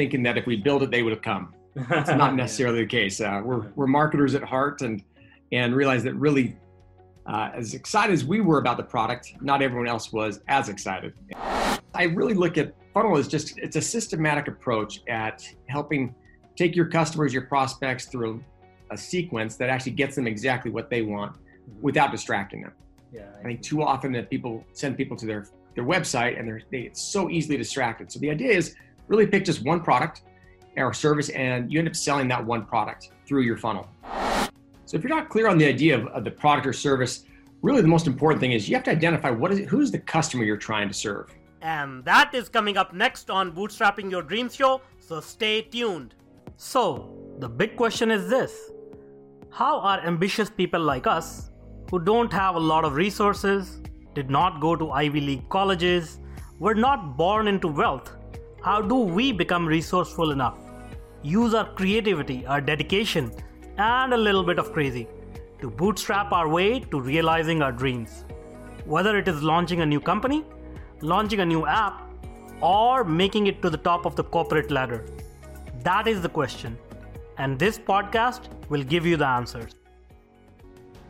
thinking that if we build it, they would have come. It's not necessarily the case. We're marketers at heart, and realize that really, as excited as we were about the product, not everyone else was as excited. I really look at Funnel as just, it's a systematic approach at helping take your customers, your prospects through a sequence that actually gets them exactly what they want without distracting them. Yeah, I think too often that people send people to their website and they get so easily distracted. So the idea is really pick just one product or service, and you end up selling that one product through your funnel. So if you're not clear on the idea of the product or service, really the most important thing is you have to identify who's the customer you're trying to serve. And that is coming up next on Bootstrapping Your Dream Show, so stay tuned. So the big question is this: how are ambitious people like us, who don't have a lot of resources, did not go to Ivy League colleges, were not born into wealth, how do we become resourceful enough, use our creativity, our dedication, and a little bit of crazy to bootstrap our way to realizing our dreams? Whether it is launching a new company, launching a new app, or making it to the top of the corporate ladder, that is the question, and this podcast will give you the answers.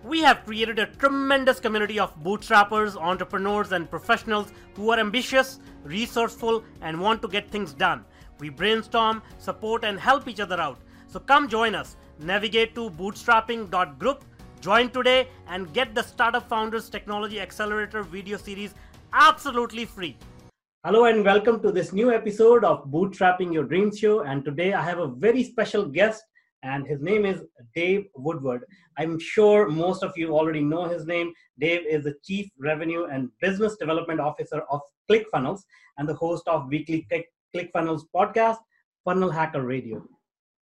We have created a tremendous community of bootstrappers, entrepreneurs, and professionals who are ambitious, resourceful, and want to get things done. We brainstorm, support, and help each other out. So come join us. Navigate to bootstrapping.group, join today, and get the Startup Founders Technology Accelerator video series absolutely free. Hello and welcome to this new episode of Bootstrapping Your Dream Show. And today I have a very special guest, and his name is Dave Woodward. I'm sure most of you already know his name. Dave is the Chief Revenue and Business Development Officer of ClickFunnels and the host of weekly ClickFunnels podcast, Funnel Hacker Radio.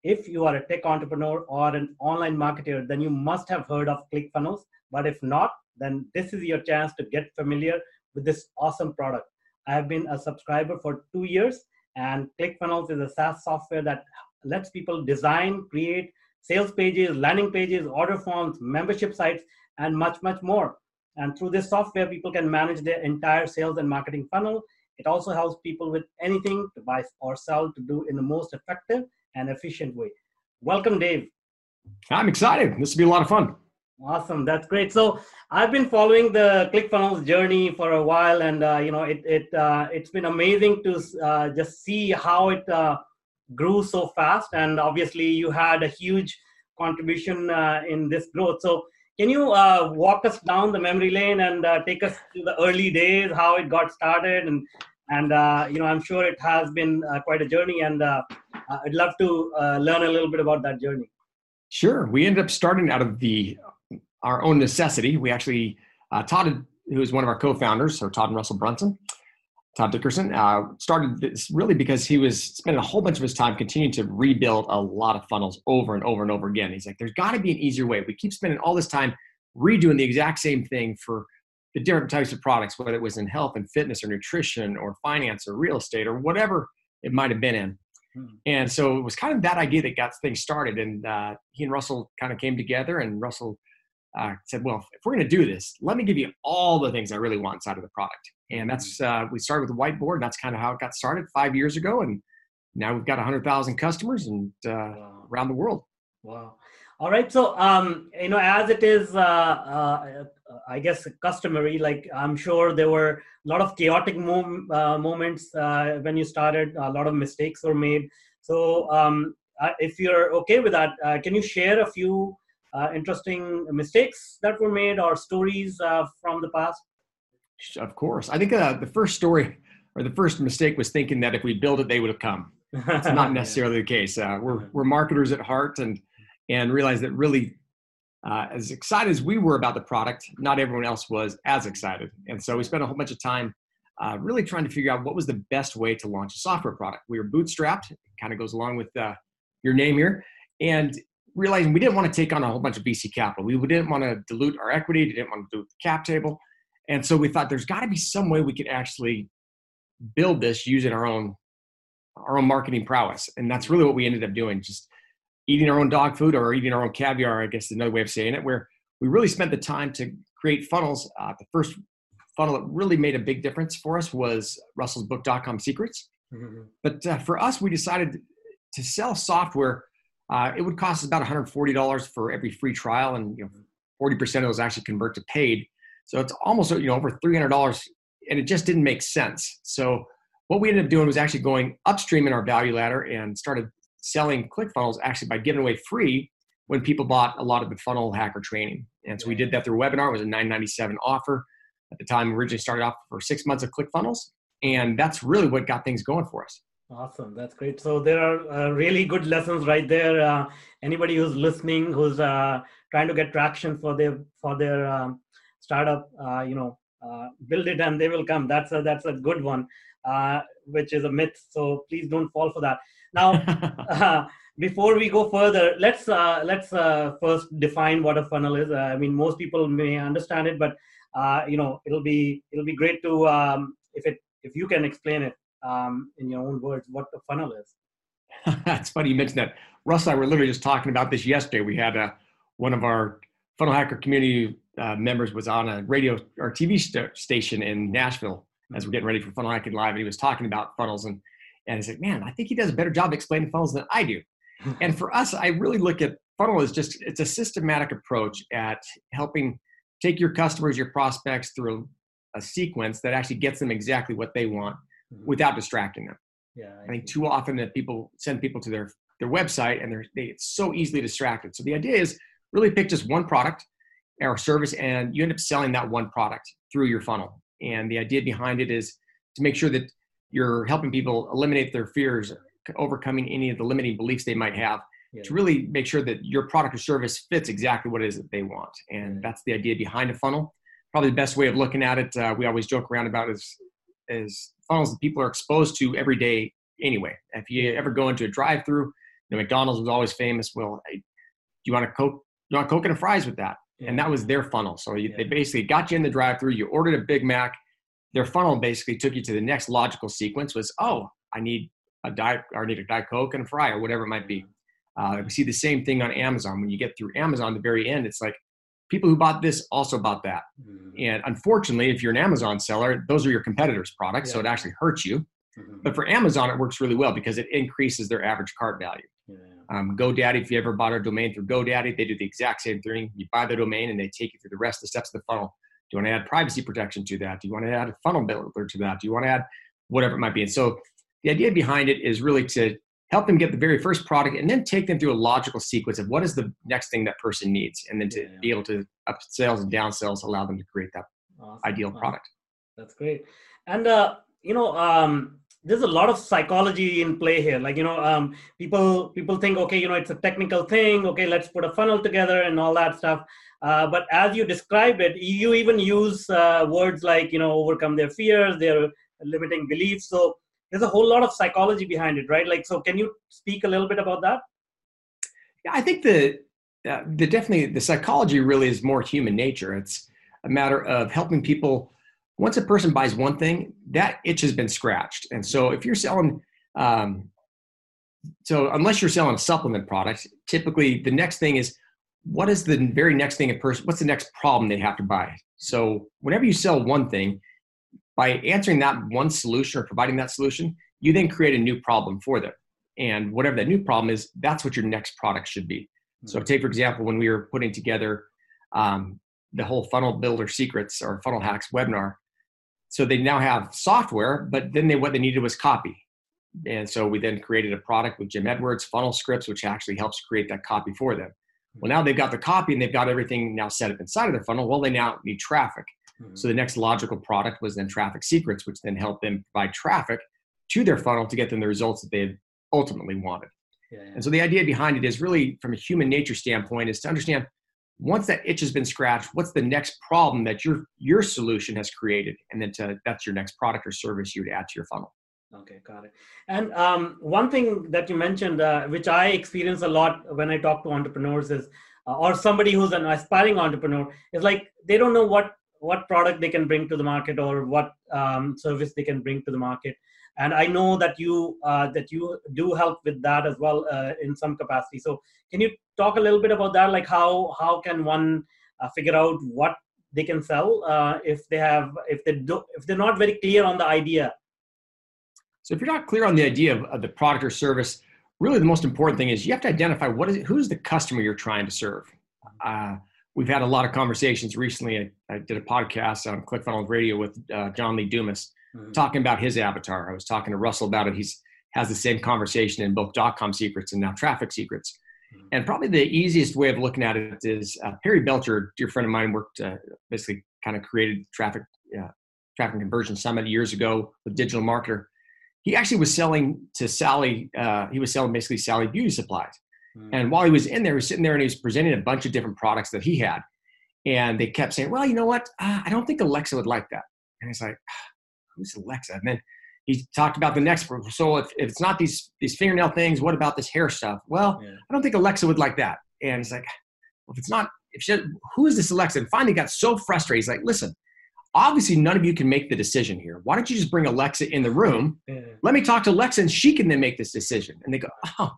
If you are a tech entrepreneur or an online marketer, then you must have heard of ClickFunnels. But if not, then this is your chance to get familiar with this awesome product. I have been a subscriber for 2 years, and ClickFunnels is a SaaS software that lets people design, create sales pages, landing pages, order forms, membership sites, and much, much more. And through this software, people can manage their entire sales and marketing funnel. It also helps people with anything to buy or sell to do in the most effective and efficient way. Welcome, Dave. I'm excited. This will be a lot of fun. Awesome. That's great. So I've been following the ClickFunnels journey for a while, and it's been amazing to just see how it grew so fast. And obviously you had a huge contribution in this growth. So can you walk us down the memory lane and take us to the early days, how it got started? And I'm sure it has been quite a journey, and I'd love to learn a little bit about that journey. Sure. We ended up starting out of our own necessity. We actually, Todd, who is one of our co-founders, so Todd and Russell Brunson, Tom Dickerson, started this really because he was spending a whole bunch of his time continuing to rebuild a lot of funnels over and over and over again. He's like, there's got to be an easier way. We keep spending all this time redoing the exact same thing for the different types of products, whether it was in health and fitness or nutrition or finance or real estate or whatever it might have been in. And so it was kind of that idea that got things started. And he and Russell kind of came together, and Russell said, well, if we're going to do this, let me give you all the things I really want inside of the product. And that's, we started with a whiteboard, and that's kind of how it got started 5 years ago. And now we've got 100,000 customers and wow. Around the world. Wow. All right. So, as it is, I guess, customary, like I'm sure there were a lot of chaotic moments when you started, a lot of mistakes were made. So if you're okay with that, can you share a few interesting mistakes that were made or stories from the past? Of course. I think the first story or the first mistake was thinking that if we build it, they would have come. It's not necessarily the case. We're marketers at heart, and realize that really, as excited as we were about the product, not everyone else was as excited. And so we spent a whole bunch of time really trying to figure out what was the best way to launch a software product. We were bootstrapped. It kind of goes along with your name here. And realizing we didn't want to take on a whole bunch of VC capital. We didn't want to dilute our equity. We didn't want to dilute the cap table. And so we thought there's got to be some way we could actually build this using our own marketing prowess. And that's really what we ended up doing, just eating our own dog food or eating our own caviar, I guess is another way of saying it, where we really spent the time to create funnels. The first funnel that really made a big difference for us was Russell's book, Dotcom Secrets. Mm-hmm. But for us, we decided to sell software. It would cost us about $140 for every free trial, and 40% of those actually convert to paid. So it's almost over $300, and it just didn't make sense. So what we ended up doing was actually going upstream in our value ladder and started selling ClickFunnels actually by giving away free when people bought a lot of the funnel hacker training. And so we did that through a webinar. It was a $9.97 offer. At the time, we originally started off for 6 months of ClickFunnels, and that's really what got things going for us. Awesome. That's great. So there are really good lessons right there. Anybody who's listening, who's trying to get traction for their startup, build it and they will come. That's a good one, which is a myth. So please don't fall for that. Now, before we go further, let's first define what a funnel is. I mean, most people may understand it, but it'll be great to if you can explain it. In your own words, what the funnel is. That's funny you mentioned that. Russ and I were literally just talking about this yesterday. We had one of our Funnel Hacker community members was on a radio or TV station in Nashville as we're getting ready for Funnel Hacking Live, and he was talking about funnels. And I said, man, I think he does a better job explaining funnels than I do. And for us, I really look at funnel as just, it's a systematic approach at helping take your customers, your prospects through a sequence that actually gets them exactly what they want, without distracting them. Yeah, I think too often that people send people to their website and they get so easily distracted. So the idea is really pick just one product or service, and you end up selling that one product through your funnel. And the idea behind it is to make sure that you're helping people eliminate their fears, overcoming any of the limiting beliefs they might have, to really make sure that your product or service fits exactly what it is that they want. And that's the idea behind a funnel. Probably the best way of looking at it, we always joke around about is funnels that people are exposed to every day anyway. If you ever go into a drive-through, McDonald's was always famous. Well, do you want a Coke? You want Coke and fries with that? Yeah. And that was their funnel. So they basically got you in the drive-through. You ordered a Big Mac. Their funnel basically took you to the next logical sequence was, oh, I need a Diet, or I need a Diet Coke and a fry, or whatever it might be. We see the same thing on Amazon. When you get through Amazon, the very end, it's like, people who bought this also bought that. Mm-hmm. And unfortunately, if you're an Amazon seller, those are your competitors' products, so it actually hurts you. Mm-hmm. But for Amazon, it works really well because it increases their average cart value. Yeah. GoDaddy, if you ever bought a domain through GoDaddy, they do the exact same thing. You buy the domain and they take you through the rest of the steps of the funnel. Do you want to add privacy protection to that? Do you want to add a funnel builder to that? Do you want to add whatever it might be? And so the idea behind it is really to help them get the very first product and then take them through a logical sequence of what is the next thing that person needs, and then to be able to up sales and down sales, allow them to create that ideal product. That's great. And, there's a lot of psychology in play here. Like, people think, it's a technical thing. Okay, let's put a funnel together and all that stuff. But as you described it, you even use words like, overcome their fears, their limiting beliefs. So there's a whole lot of psychology behind it, right? Like, so can you speak a little bit about that? Yeah, I think the psychology really is more human nature. It's a matter of helping people. Once a person buys one thing, that itch has been scratched. And so if you're selling, unless you're selling a supplement product, typically the next thing is, what is the very next thing what's the next problem they have to buy? So whenever you sell one thing, by answering that one solution or providing that solution, you then create a new problem for them. And whatever that new problem is, that's what your next product should be. Mm-hmm. So take, for example, when we were putting together the whole Funnel Builder Secrets or Funnel Hacks webinar, so they now have software, but then what they needed was copy. And so we then created a product with Jim Edwards, Funnel Scripts, which actually helps create that copy for them. Well, now they've got the copy and they've got everything now set up inside of their funnel. Well, they now need traffic. Mm-hmm. So the next logical product was then Traffic Secrets, which then helped them provide traffic to their funnel to get them the results that they ultimately wanted. Yeah. And so the idea behind it is really, from a human nature standpoint, is to understand, once that itch has been scratched, what's the next problem that your solution has created? And then that's your next product or service you would add to your funnel. Okay, got it. And one thing that you mentioned, which I experience a lot when I talk to entrepreneurs is, or somebody who's an aspiring entrepreneur, is like, they don't know what product they can bring to the market or what service they can bring to the market. And I know that you do help with that as well in some capacity. So can you talk a little bit about that? Like how can one figure out what they can sell if they're not very clear on the idea? So if you're not clear on the idea of the product or service, really the most important thing is you have to identify what is it, who's the customer you're trying to serve. We've had a lot of conversations recently. I did a podcast on ClickFunnels Radio with John Lee Dumas, talking about his avatar. I was talking to Russell about it. He's has the same conversation in both Dotcom Secrets and now Traffic Secrets. And probably the easiest way of looking at it is Perry Belcher, dear friend of mine, worked basically kind of created Traffic and Conversion Summit years ago with Digital Marketer. He actually was selling to Sally. He was selling basically Sally beauty supplies. And while he was in there, he was sitting there and he was presenting a bunch of different products that he had. And they kept saying, well, you know what? I don't think Alexa would like that. And he's like, who's Alexa? And then he talked about the next, so if it's not these fingernail things, what about this hair stuff? Well, yeah. I don't think Alexa would like that. And he's like, well, if it's not, if she, who is this Alexa? And finally got so frustrated. He's like, listen, obviously none of you can make the decision here. Why don't you just bring Alexa in the room? Yeah. Let me talk to Alexa and she can then make this decision. And they go, oh,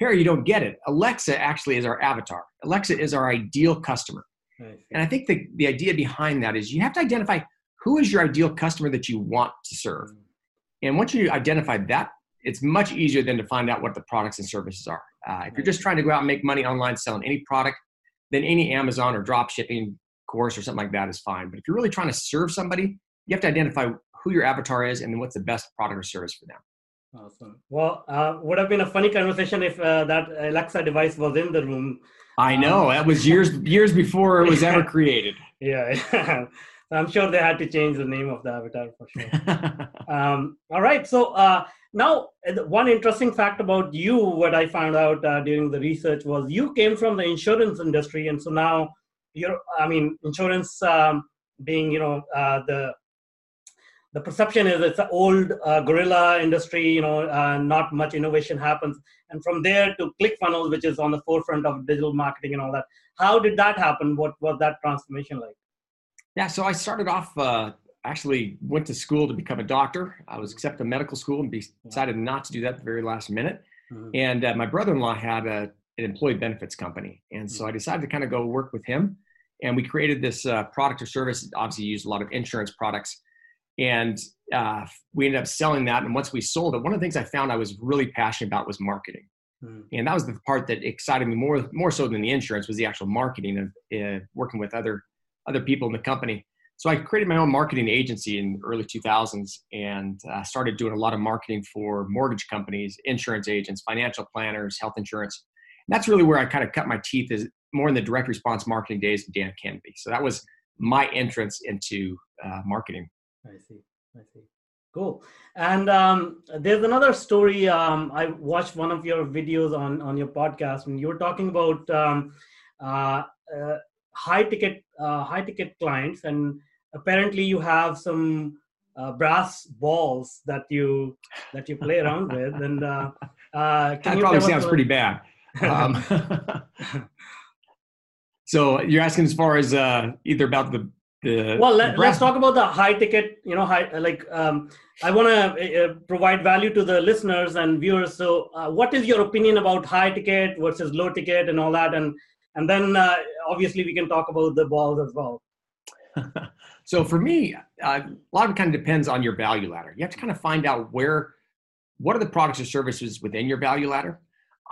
Harry, you don't get it. Alexa actually is our avatar. Alexa is our ideal customer. Right. And I think the idea behind that is you have to identify who is your ideal customer that you want to serve. And once you identify that, it's much easier than to find out what the products and services are. If you're just trying to go out and make money online selling any product, then any Amazon or drop shipping course or something like that is fine. But if you're really trying to serve somebody, you have to identify who your avatar is and then what's the best product or service for them. Awesome. Well, would have been a funny conversation if that Alexa device was in the room. I know. That was years before it was ever created. Yeah. I'm sure they had to change the name of the avatar for sure. All right. So now one interesting fact about you, what I found out during the research was you came from the insurance industry. And so now you're, I mean, insurance being, you know, the perception is it's an old gorilla industry, you know, not much innovation happens. And from there to ClickFunnels, which is on the forefront of digital marketing and all that. How did that happen? What was that transformation like? Yeah, so I started off, actually went to school to become a doctor. I was accepted to medical school and decided not to do that at the very last minute. And my brother-in-law had an employee benefits company. And so I decided to kind of go work with him. And we created this product or service that obviously used a lot of insurance products. And we ended up selling that. And once we sold it, one of the things I found I was really passionate about was marketing. And that was the part that excited me more so than the insurance was the actual marketing of working with other people in the company. So I created my own marketing agency in the early 2000s and started doing a lot of marketing for mortgage companies, insurance agents, financial planners, health insurance. And that's really where I kind of cut my teeth is more in the direct response marketing days of Dan Kennedy. So that was my entrance into marketing. I see. Cool. And there's another story. I watched one of your videos on your podcast and you were talking about high ticket clients, and apparently you have some brass balls that you play around with. And that probably sounds pretty bad. So you're asking as far as either about the well, let's talk about the high ticket. You know, I want to provide value to the listeners and viewers. So, what is your opinion about high ticket versus low ticket and all that? And then obviously we can talk about the balls as well. So for me, a lot of it kind of depends on your value ladder. You have to kind of find out what are the products or services within your value ladder.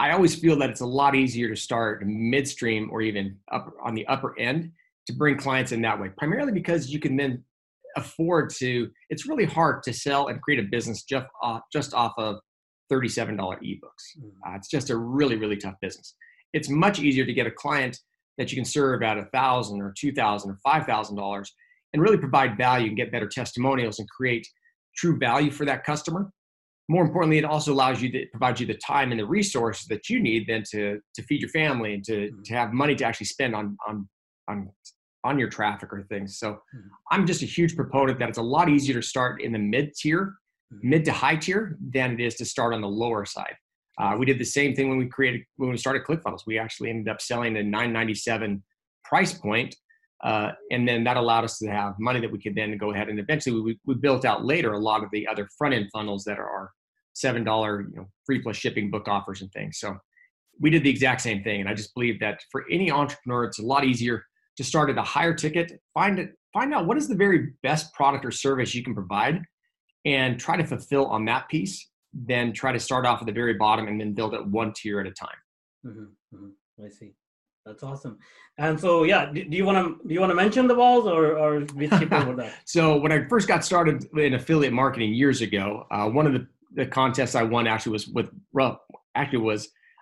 I always feel that it's a lot easier to start midstream or even up on the upper end to bring clients in that way, primarily because you can then afford to, it's really hard to sell and create a business just off of $37 eBooks. It's just a really, really tough business. It's much easier to get a client that you can serve at $1,000 or $2,000 or $5,000 and really provide value and get better testimonials and create true value for that customer. More importantly, it also provides you the time and the resources that you need then to feed your family and to have money to actually spend on your traffic or things. So I'm just a huge proponent that it's a lot easier to start in the mid to high tier than it is to start on the lower side. We did the same thing when we started ClickFunnels. We actually ended up selling a $9.97 price point, and then that allowed us to have money that we could then go ahead and eventually we built out later a lot of the other front end funnels that are our $7, you know, free plus shipping book offers and things. So we did the exact same thing, and I just believe that for any entrepreneur, it's a lot easier to start at a higher ticket, find out what is the very best product or service you can provide, and try to fulfill on that piece, then try to start off at the very bottom and then build it one tier at a time. Mm-hmm. Mm-hmm. I see. That's awesome. And so, yeah, do you want to mention the walls, or we skip over that? So when I first got started in affiliate marketing years ago, one of the contests I won actually was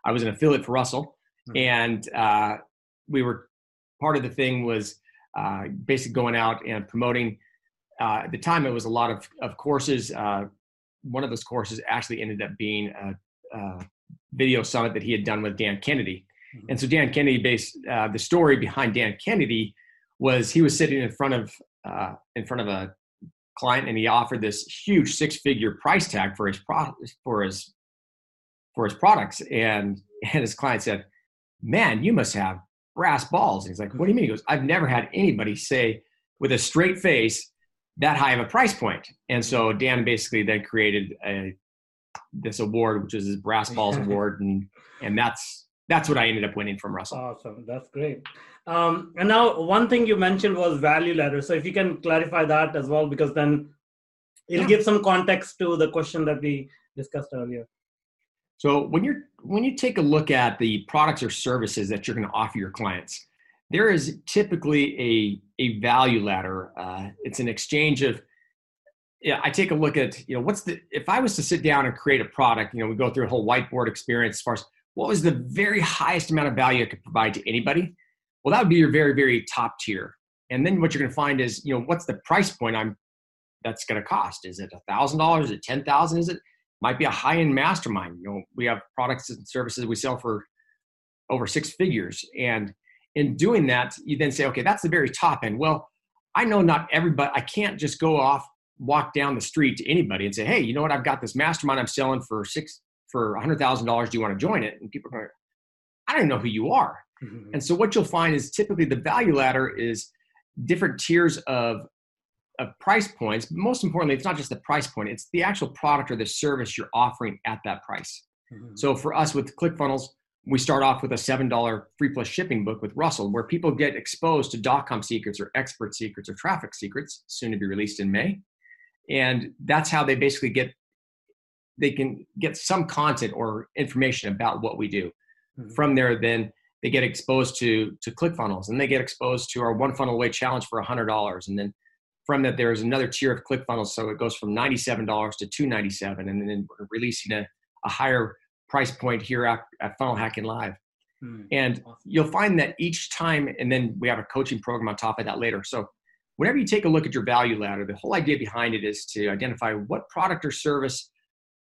I was an affiliate for Russell, mm-hmm. and we were, part of the thing was basically going out and promoting. At the time, it was a lot of courses. One of those courses actually ended up being a video summit that he had done with Dan Kennedy. Mm-hmm. And so Dan Kennedy the story behind Dan Kennedy was he was sitting in front of a client, and he offered this huge six-figure price tag for his products. And his client said, "Man, you must have brass balls." And he's like, "What do you mean?" He goes, "I've never had anybody say with a straight face that high of a price point." And so Dan basically then created this award, which is his Brass Balls Award. And that's what I ended up winning from Russell. Awesome. That's great. And now one thing you mentioned was value ladder. So if you can clarify that as well, because then it'll give some context to the question that we discussed earlier. So when you take a look at the products or services that you're going to offer your clients, there is typically a value ladder. It's an exchange of, I take a look at, if I was to sit down and create a product, we go through a whole whiteboard experience as far as what was the very highest amount of value I could provide to anybody. Well, that would be your very, very top tier. And then what you're going to find is, what's the price point that's going to cost? Is it $1,000? Is it $10,000? Is it? Might be a high-end mastermind. We have products and services we sell for over six figures. And in doing that, you then say, okay, that's the very top end. Well, I know not everybody, I can't just walk down the street to anybody and say, "Hey, you know what? I've got this mastermind I'm selling for $100,000. Do you want to join it?" And people are going, "I don't know who you are." Mm-hmm. And so what you'll find is typically the value ladder is different tiers of price points. But most importantly, it's not just the price point, it's the actual product or the service you're offering at that price. Mm-hmm. So for us with ClickFunnels, we start off with a $7 free plus shipping book with Russell, where people get exposed to Dotcom Secrets or Expert Secrets or Traffic Secrets, soon to be released in May. And that's how they basically they can get some content or information about what we do. Mm-hmm. From there, then they get exposed to ClickFunnels, and they get exposed to our One Funnel Away Challenge for $100. And then from that, there's another tier of ClickFunnels. So it goes from $97 to $297. And then we're releasing a higher price point here at Funnel Hacking Live. Mm, and awesome. You'll find that each time, and then we have a coaching program on top of that later. So whenever you take a look at your value ladder, the whole idea behind it is to identify what product or service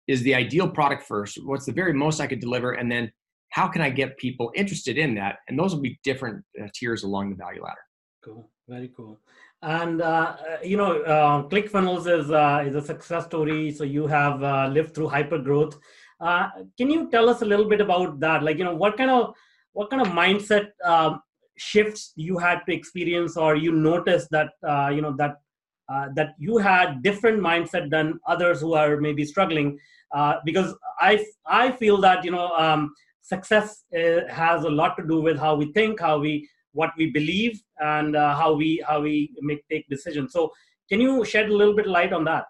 is the ideal product first, what's the very most I could deliver, and then how can I get people interested in that? And those will be different tiers along the value ladder. Cool, very cool. And ClickFunnels is a success story. So you have lived through hypergrowth. Can you tell us a little bit about that? What kind of mindset shifts you had to experience, or you noticed that you had different mindset than others who are maybe struggling? Because I feel that success has a lot to do with how we think, what we believe, and how we take decisions. So can you shed a little bit of light on that?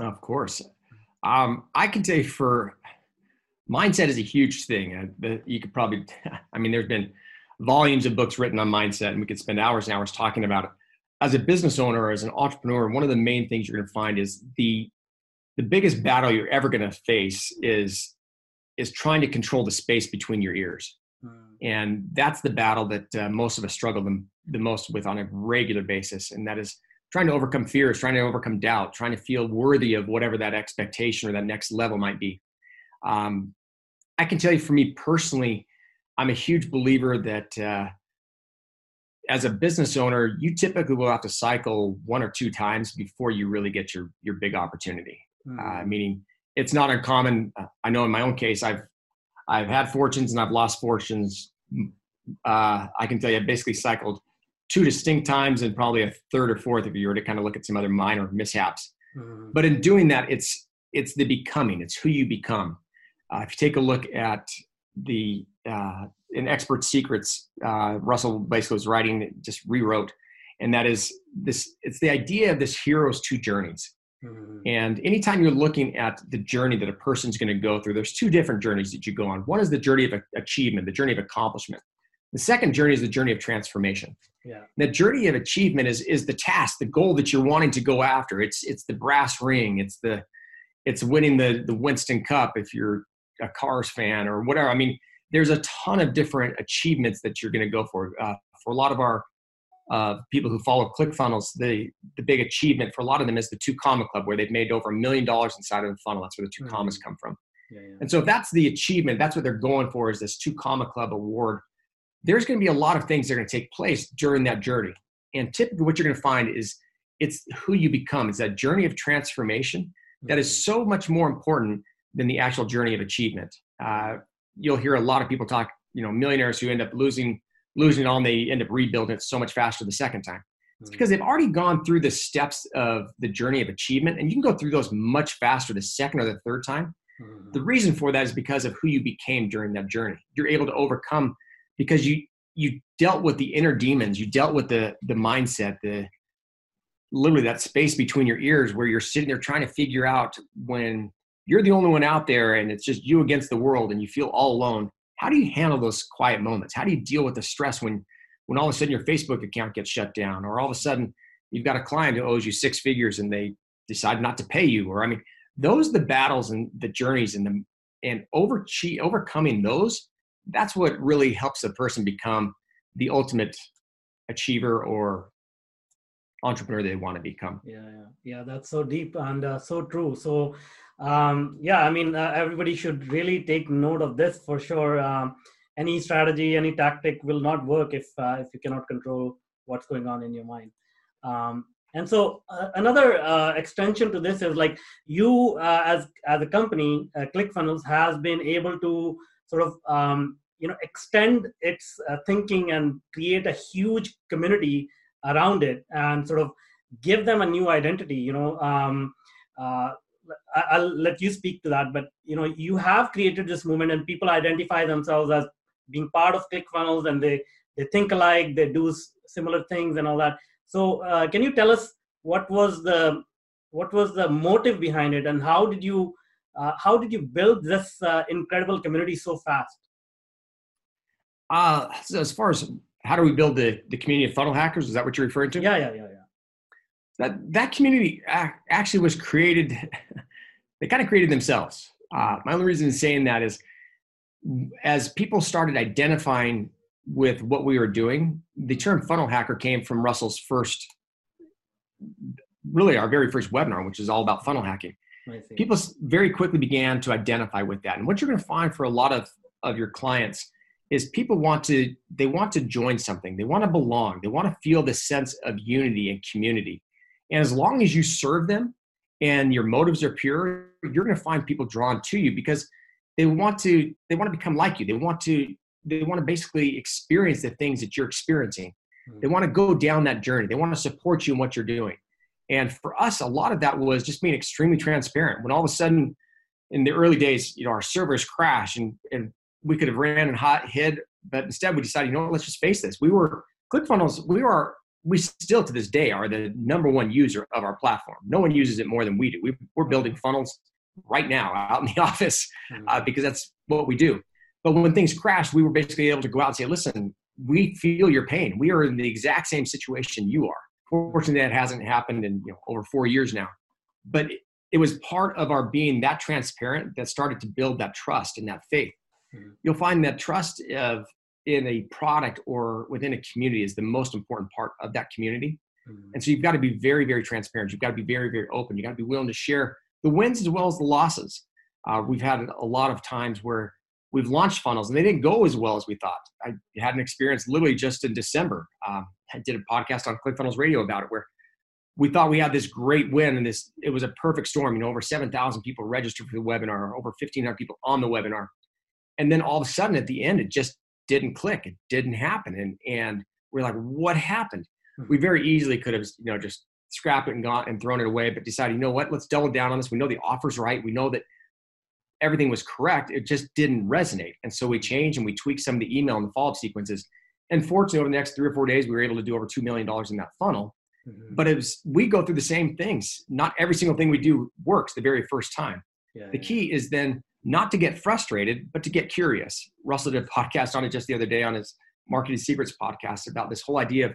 Of course. I can say mindset is a huge thing. There's been volumes of books written on mindset, and we could spend hours and hours talking about it. As a business owner, or as an entrepreneur, one of the main things you're going to find is the biggest battle you're ever going to face is trying to control the space between your ears. And that's the battle that most of us struggle the most with on a regular basis. And that is trying to overcome fears, trying to overcome doubt, trying to feel worthy of whatever that expectation or that next level might be. I can tell you, for me personally, I'm a huge believer that as a business owner, you typically will have to cycle one or two times before you really get your big opportunity. Mm. Meaning, it's not uncommon. I know in my own case, I've had fortunes and I've lost fortunes. I can tell you, I basically cycled two distinct times and probably a third or fourth if you were to kind of look at some other minor mishaps. Mm-hmm. But in doing that, it's the becoming, it's who you become. If you take a look at in Expert Secrets, Russell basically was writing, just rewrote. And that is it's the idea of this hero's two journeys. Mm-hmm. And anytime you're looking at the journey that a person's going to go through, there's two different journeys that you go on. One is the journey of achievement, the journey of accomplishment. The second journey is the journey of transformation. Yeah. The journey of achievement is the task, the goal that you're wanting to go after. It's the brass ring. It's winning the Winston Cup if you're a Cars fan or whatever. I mean, there's a ton of different achievements that you're going to go for. For a lot of our people who follow ClickFunnels, the big achievement for a lot of them is the Two Comma Club, where they've made over $1 million inside of the funnel. That's where the two mm-hmm. commas come from. Yeah, yeah. And so if that's the achievement, that's what they're going for, is this Two Comma Club award. There's going to be a lot of things that are going to take place during that journey. And typically what you're going to find is it's who you become. It's that journey of transformation mm-hmm. that is so much more important than the actual journey of achievement. You'll hear a lot of people talk, you know, millionaires who end up losing it all, and they end up rebuilding it so much faster the second time. It's mm-hmm. because they've already gone through the steps of the journey of achievement, and you can go through those much faster the second or the third time. Mm-hmm. The reason for that is because of who you became during that journey. You're able to overcome because you dealt with the inner demons. You dealt with the mindset, literally that space between your ears where you're sitting there trying to figure out when you're the only one out there and it's just you against the world and you feel all alone. How do you handle those quiet moments? How do you deal with the stress when all of a sudden your Facebook account gets shut down, or all of a sudden you've got a client who owes you 6 figures and they decide not to pay you? Or, I mean, those are the battles and the journeys, and overcoming those, that's what really helps a person become the ultimate achiever or entrepreneur they want to become. Yeah. That's so deep and so true. So, everybody should really take note of this for sure. Any strategy, any tactic will not work if you cannot control what's going on in your mind. And so another extension to this is like you as a company, ClickFunnels has been able to sort of extend its thinking and create a huge community around it and sort of give them a new identity. I'll let you speak to that, but you have created this movement and people identify themselves as being part of ClickFunnels, and they think alike, they do similar things and all that. So can you tell us what was the motive behind it, and how did you build this incredible community so fast? So as far as how do we build the community of funnel hackers, is that what you're referring to? Yeah. That community actually was created, they kind of created themselves. My only reason in saying that is as people started identifying with what we were doing, the term funnel hacker came from Russell's our very first webinar, which is all about funnel hacking. People very quickly began to identify with that. And what you're going to find for a lot of your clients is people want to join something. They want to belong. They want to feel the sense of unity and community. And as long as you serve them and your motives are pure, you're going to find people drawn to you because they want to become like you. They want to basically experience the things that you're experiencing. Mm-hmm. They want to go down that journey. They want to support you in what you're doing. And for us, a lot of that was just being extremely transparent. When all of a sudden in the early days, our servers crashed and we could have ran and hid, but instead we decided, let's just face this. We still to this day are the number 1 user of our platform. No one uses it more than we do. We're building funnels right now out in the office because that's what we do. But when things crashed, we were basically able to go out and say, listen, we feel your pain. We are in the exact same situation you are. Fortunately, that hasn't happened in over 4 years now. But it was part of our being that transparent that started to build that trust and that faith. Mm-hmm. You'll find that trust in a product or within a community is the most important part of that community. Mm-hmm. And so you've got to be very, very transparent. You've got to be very, very open. You've got to be willing to share the wins as well as the losses. We've had a lot of times where we've launched funnels and they didn't go as well as we thought. I had an experience literally just in December. I did a podcast on ClickFunnels Radio about it, where we thought we had this great win and it was a perfect storm. Over 7,000 people registered for the webinar, over 1,500 people on the webinar. And then all of a sudden at the end, it just didn't click. It didn't happen. And we're like, what happened? We very easily could have, just scrapped it and gone and thrown it away, but decided, let's double down on this. We know the offer's right. We know that everything was correct. It just didn't resonate. And so we changed and we tweaked some of the email and the follow-up sequences. And fortunately, over the next 3 or 4 days, we were able to do over $2 million in that funnel. Mm-hmm. But as we go through the same things, not every single thing we do works the very first time. Yeah, the key is then not to get frustrated, but to get curious. Russell did a podcast on it just the other day on his Marketing Secrets podcast about this whole idea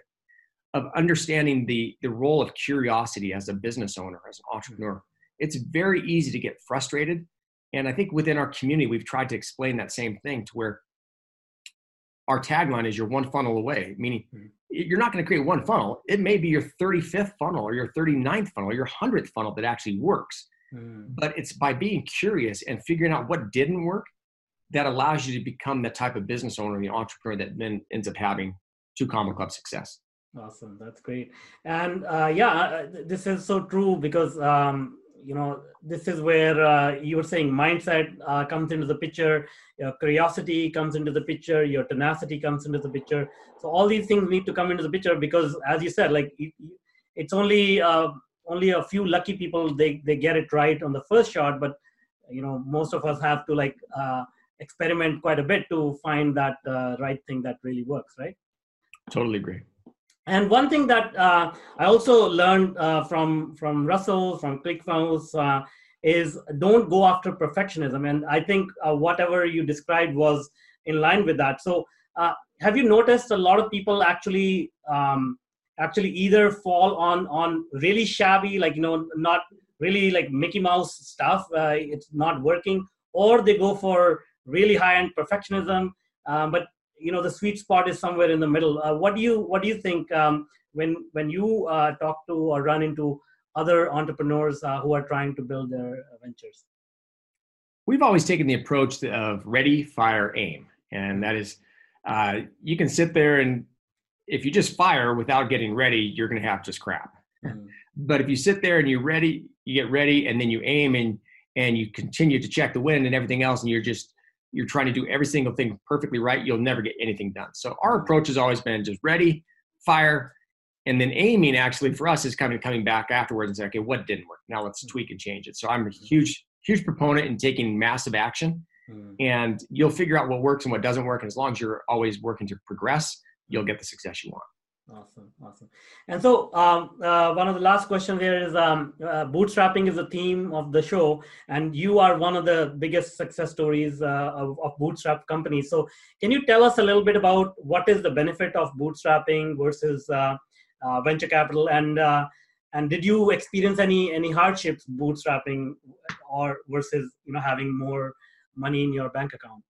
of understanding the role of curiosity as a business owner, as an entrepreneur. It's very easy to get frustrated. And I think within our community, we've tried to explain that same thing to where our tagline is you're one funnel away, meaning you're not going to create one funnel. It may be your 35th funnel or your 39th funnel or your 100th funnel that actually works. But it's by being curious and figuring out what didn't work that allows you to become the type of business owner and the entrepreneur that then ends up having Two Comma Club success. Awesome. That's great. And this is so true because, this is where you were saying mindset comes into the picture, your curiosity comes into the picture, your tenacity comes into the picture. So all these things need to come into the picture because, as you said, like it's only a few lucky people, they get it right on the first shot, but most of us have to experiment quite a bit to find that right thing that really works, right? Totally agree. And one thing that I also learned from Russell, from ClickFunnels, is don't go after perfectionism. And I think whatever you described was in line with that. So have you noticed a lot of people actually either fall on really shabby, not really like Mickey Mouse stuff, it's not working, or they go for really high-end perfectionism, but the sweet spot is somewhere in the middle. What do you think when you talk to or run into other entrepreneurs who are trying to build their ventures? We've always taken the approach of ready, fire, aim. And that is, you can sit there and if you just fire without getting ready, you're going to have just crap. Mm-hmm. But if you sit there and you get ready, and then you aim and you continue to check the wind and everything else, and you're trying to do every single thing perfectly right, you'll never get anything done. So our approach has always been just ready, fire, and then aiming actually for us is kind of coming back afterwards and saying, okay, what didn't work? Now let's tweak and change it. So I'm a huge proponent in taking massive action, and you'll figure out what works and what doesn't work. And as long as you're always working to progress, you'll get the success you want. Awesome. And so one of the last questions here is bootstrapping is the theme of the show, and you are one of the biggest success stories of bootstrap companies. So can you tell us a little bit about what is the benefit of bootstrapping versus venture capital, and did you experience any hardships bootstrapping or versus having more money in your bank account?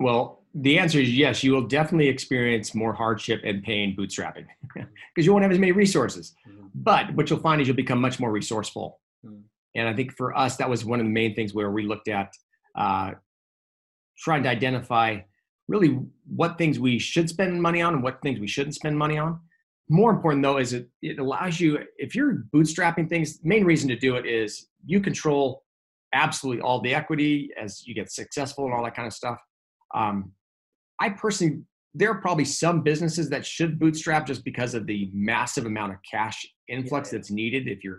Well, the answer is yes, you will definitely experience more hardship and pain bootstrapping because you won't have as many resources. Mm-hmm. But what you'll find is you'll become much more resourceful. Mm-hmm. And I think for us, that was one of the main things where we looked at trying to identify really what things we should spend money on and what things we shouldn't spend money on. More important, though, is it allows you, if you're bootstrapping things, the main reason to do it is you control absolutely all the equity as you get successful and all that kind of stuff. I personally, there are probably some businesses that should bootstrap just because of the massive amount of cash influx that's needed if you're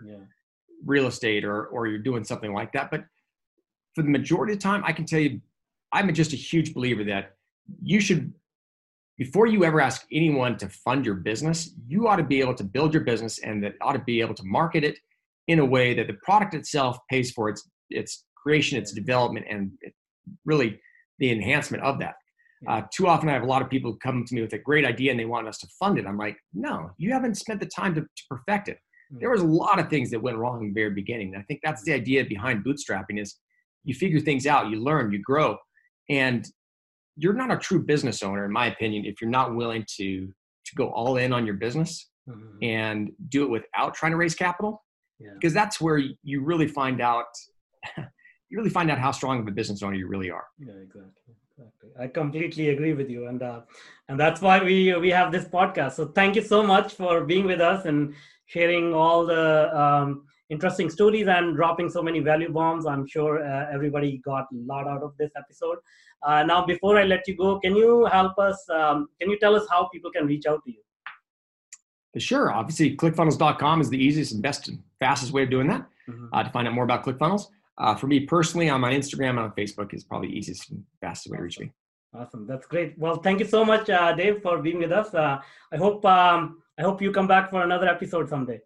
real estate or you're doing something like that. But for the majority of the time, I can tell you, I'm just a huge believer that you should, before you ever ask anyone to fund your business, you ought to be able to build your business, and that ought to be able to market it in a way that the product itself pays for its creation, its development, and it really the enhancement of that. Too often I have a lot of people come to me with a great idea and they want us to fund it. I'm like, no, you haven't spent the time to perfect it. Mm-hmm. There was a lot of things that went wrong in the very beginning. And I think that's the idea behind bootstrapping is you figure things out, you learn, you grow, and you're not a true business owner, in my opinion, if you're not willing to go all in on your business and do it without trying to raise capital, because that's where you really find out how strong of a business owner you really are. Yeah, exactly. I completely agree with you. And that's why we have this podcast. So thank you so much for being with us and sharing all the interesting stories and dropping so many value bombs. I'm sure everybody got a lot out of this episode. Now, before I let you go, can you help us? Can you tell us how people can reach out to you? Sure. Obviously, ClickFunnels.com is the easiest and best and fastest way of doing that to find out more about ClickFunnels. For me personally, I'm on Instagram and on Facebook is probably the easiest and fastest way to reach me. Awesome. That's great. Well, thank you so much, Dave, for being with us. I hope I hope you come back for another episode someday.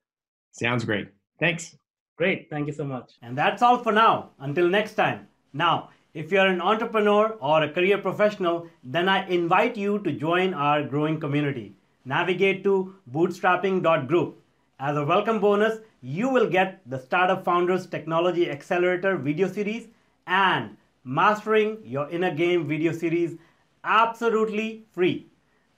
Sounds great. Thanks. Great. Thank you so much. And that's all for now. Until next time. Now, if you're an entrepreneur or a career professional, then I invite you to join our growing community. Navigate to bootstrapping.group. As a welcome bonus, you will get the Startup Founders Technology Accelerator video series and Mastering Your Inner Game video series absolutely free.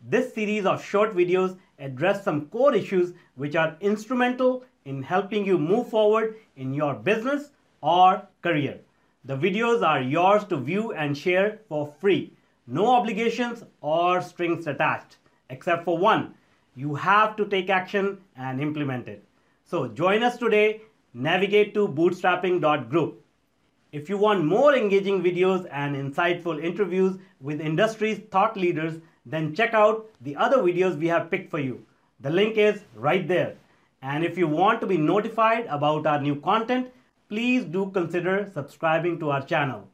This series of short videos address some core issues which are instrumental in helping you move forward in your business or career. The videos are yours to view and share for free. No obligations or strings attached, except for one. You have to take action and implement it. So join us today. Navigate to bootstrapping.group. If you want more engaging videos and insightful interviews with industry's thought leaders, then check out the other videos we have picked for you. The link is right there. And if you want to be notified about our new content, please do consider subscribing to our channel.